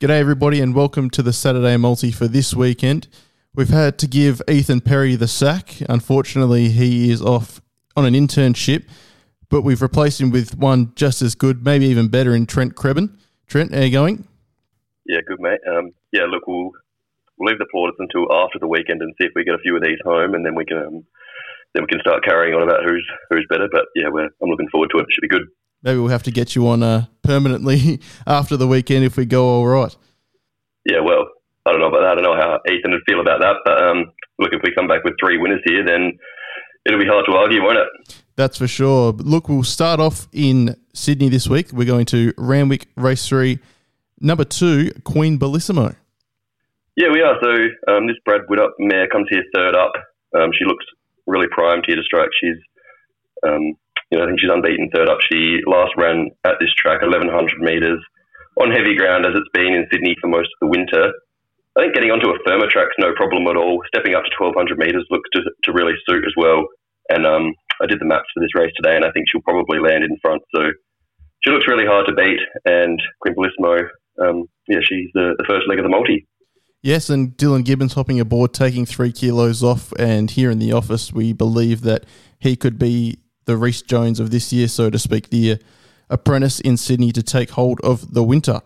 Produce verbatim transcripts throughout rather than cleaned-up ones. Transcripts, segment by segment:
G'day everybody and welcome to the Saturday Multi for this weekend. We've had to give Ethan Perry the sack. Unfortunately, he is off on an internship, but we've replaced him with one just as good, maybe even better, in Trent Krebin. Trent, how are you going? Yeah, good, mate. Um, yeah, look, we'll, we'll leave the plaudits until after the weekend and see if we get a few of these home, and then we can um, then we can start carrying on about who's who's better. But yeah, we're, I'm looking forward to it. It should be good. Maybe we'll have to get you on uh, permanently after the weekend if we go all right. Yeah, well, I don't know about that. I don't know how Ethan would feel about that. But um, look, if we come back with three winners here, then it'll be hard to argue, won't it? That's for sure. But look, we'll start off in Sydney this week. We're going to Randwick Race three, number two, Queen Bellissimo. Yeah, we are. So um, this Brad Woodup mare comes here third up. Um, she looks really primed here to strike. She's... Um, You know, I think she's unbeaten third up. She last ran at this track eleven hundred metres on heavy ground, as it's been in Sydney for most of the winter. I think getting onto a firmer track's no problem at all. Stepping up to twelve hundred metres looks to, to really suit as well. And um, I did the maps for this race today, and I think she'll probably land in front. So she looks really hard to beat. And Queen Bellissimo, um, yeah, she's the, the first leg of the multi. Yes, and Dylan Gibbons hopping aboard, taking three kilos off. And here in the office, we believe that he could be the Reese Jones of this year, so to speak, the uh, apprentice in Sydney to take hold of the winter.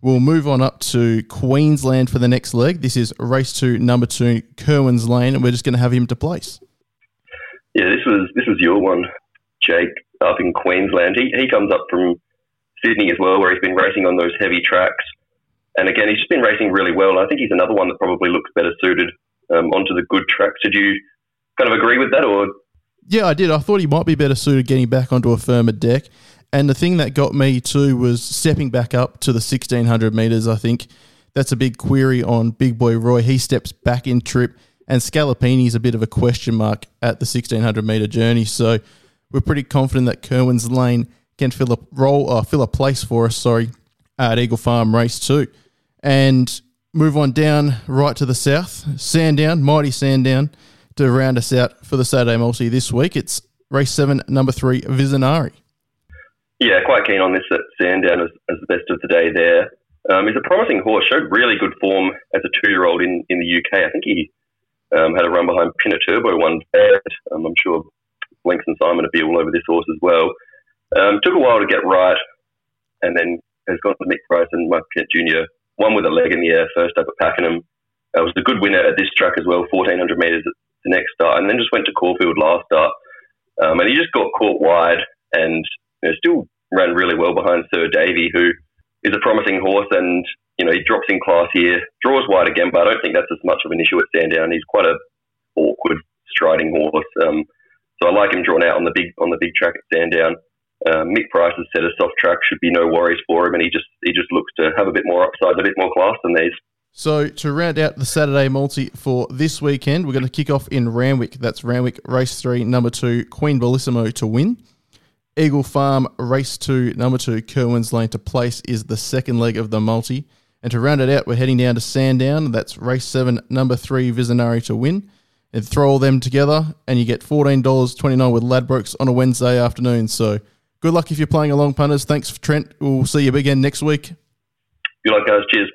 We'll move on up to Queensland for the next leg. This is race two, number two, Kerwin's Lane, and we're just going to have him to place. Yeah, this was this was your one, Jake, up in Queensland. He he comes up from Sydney as well, where he's been racing on those heavy tracks. And again, he's just been racing really well, and I think he's another one that probably looks better suited um, onto the good tracks. Did you kind of agree with that, or...? Yeah, I did. I thought he might be better suited getting back onto a firmer deck. And the thing that got me too was stepping back up to the sixteen hundred metres, I think. That's a big query on Big Boy Roy. He steps back in trip, and Scallopini is a bit of a question mark at the sixteen hundred metre journey. So we're pretty confident that Kerwin's Lane can fill a, role, uh, fill a place for us sorry, at Eagle Farm Race two. And move on down right to the south. Sandown, mighty Sandown, to round us out for the Saturday Multi this week. It's race seven, number three, Vizinari. Yeah, quite keen on this at Sandown as, as the best of the day there. Um, he's a promising horse, showed really good form as a two-year-old in, in the U K. I think he um, had a run behind Pinoturbo one day. Um, I'm sure Blinks and Simon would be all over this horse as well. Um, took a while to get right, and then has gone to Mick Price and Michael Kent Junior One with a leg in the air, first up at Pakenham. Uh, was a good winner at this track as well, fourteen hundred metres at the next start, and then just went to Caulfield last start, um, and he just got caught wide, and you know, still ran really well behind Sir Davey, who is a promising horse, and you know he drops in class here, draws wide again, but I don't think that's as much of an issue at Sandown. He's quite a awkward striding horse, um, so I like him drawn out on the big on the big track at Sandown. Uh, Mick Price has said a soft track should be no worries for him, and he just he just looks to have a bit more upside, a bit more class than these. So to round out the Saturday Multi for this weekend, we're going to kick off in Randwick. That's Randwick Race three, number two, Queen Bellissimo to win. Eagle Farm Race two, number two, Kerwin's Lane to place is the second leg of the multi. And to round it out, we're heading down to Sandown. That's Race seven, number three, Vizinari to win. And throw all them together and you get fourteen dollars twenty-nine with Ladbrokes on a Wednesday afternoon. So good luck if you're playing along, punters. Thanks, for Trent. We'll see you again next week. Good luck, guys. Cheers.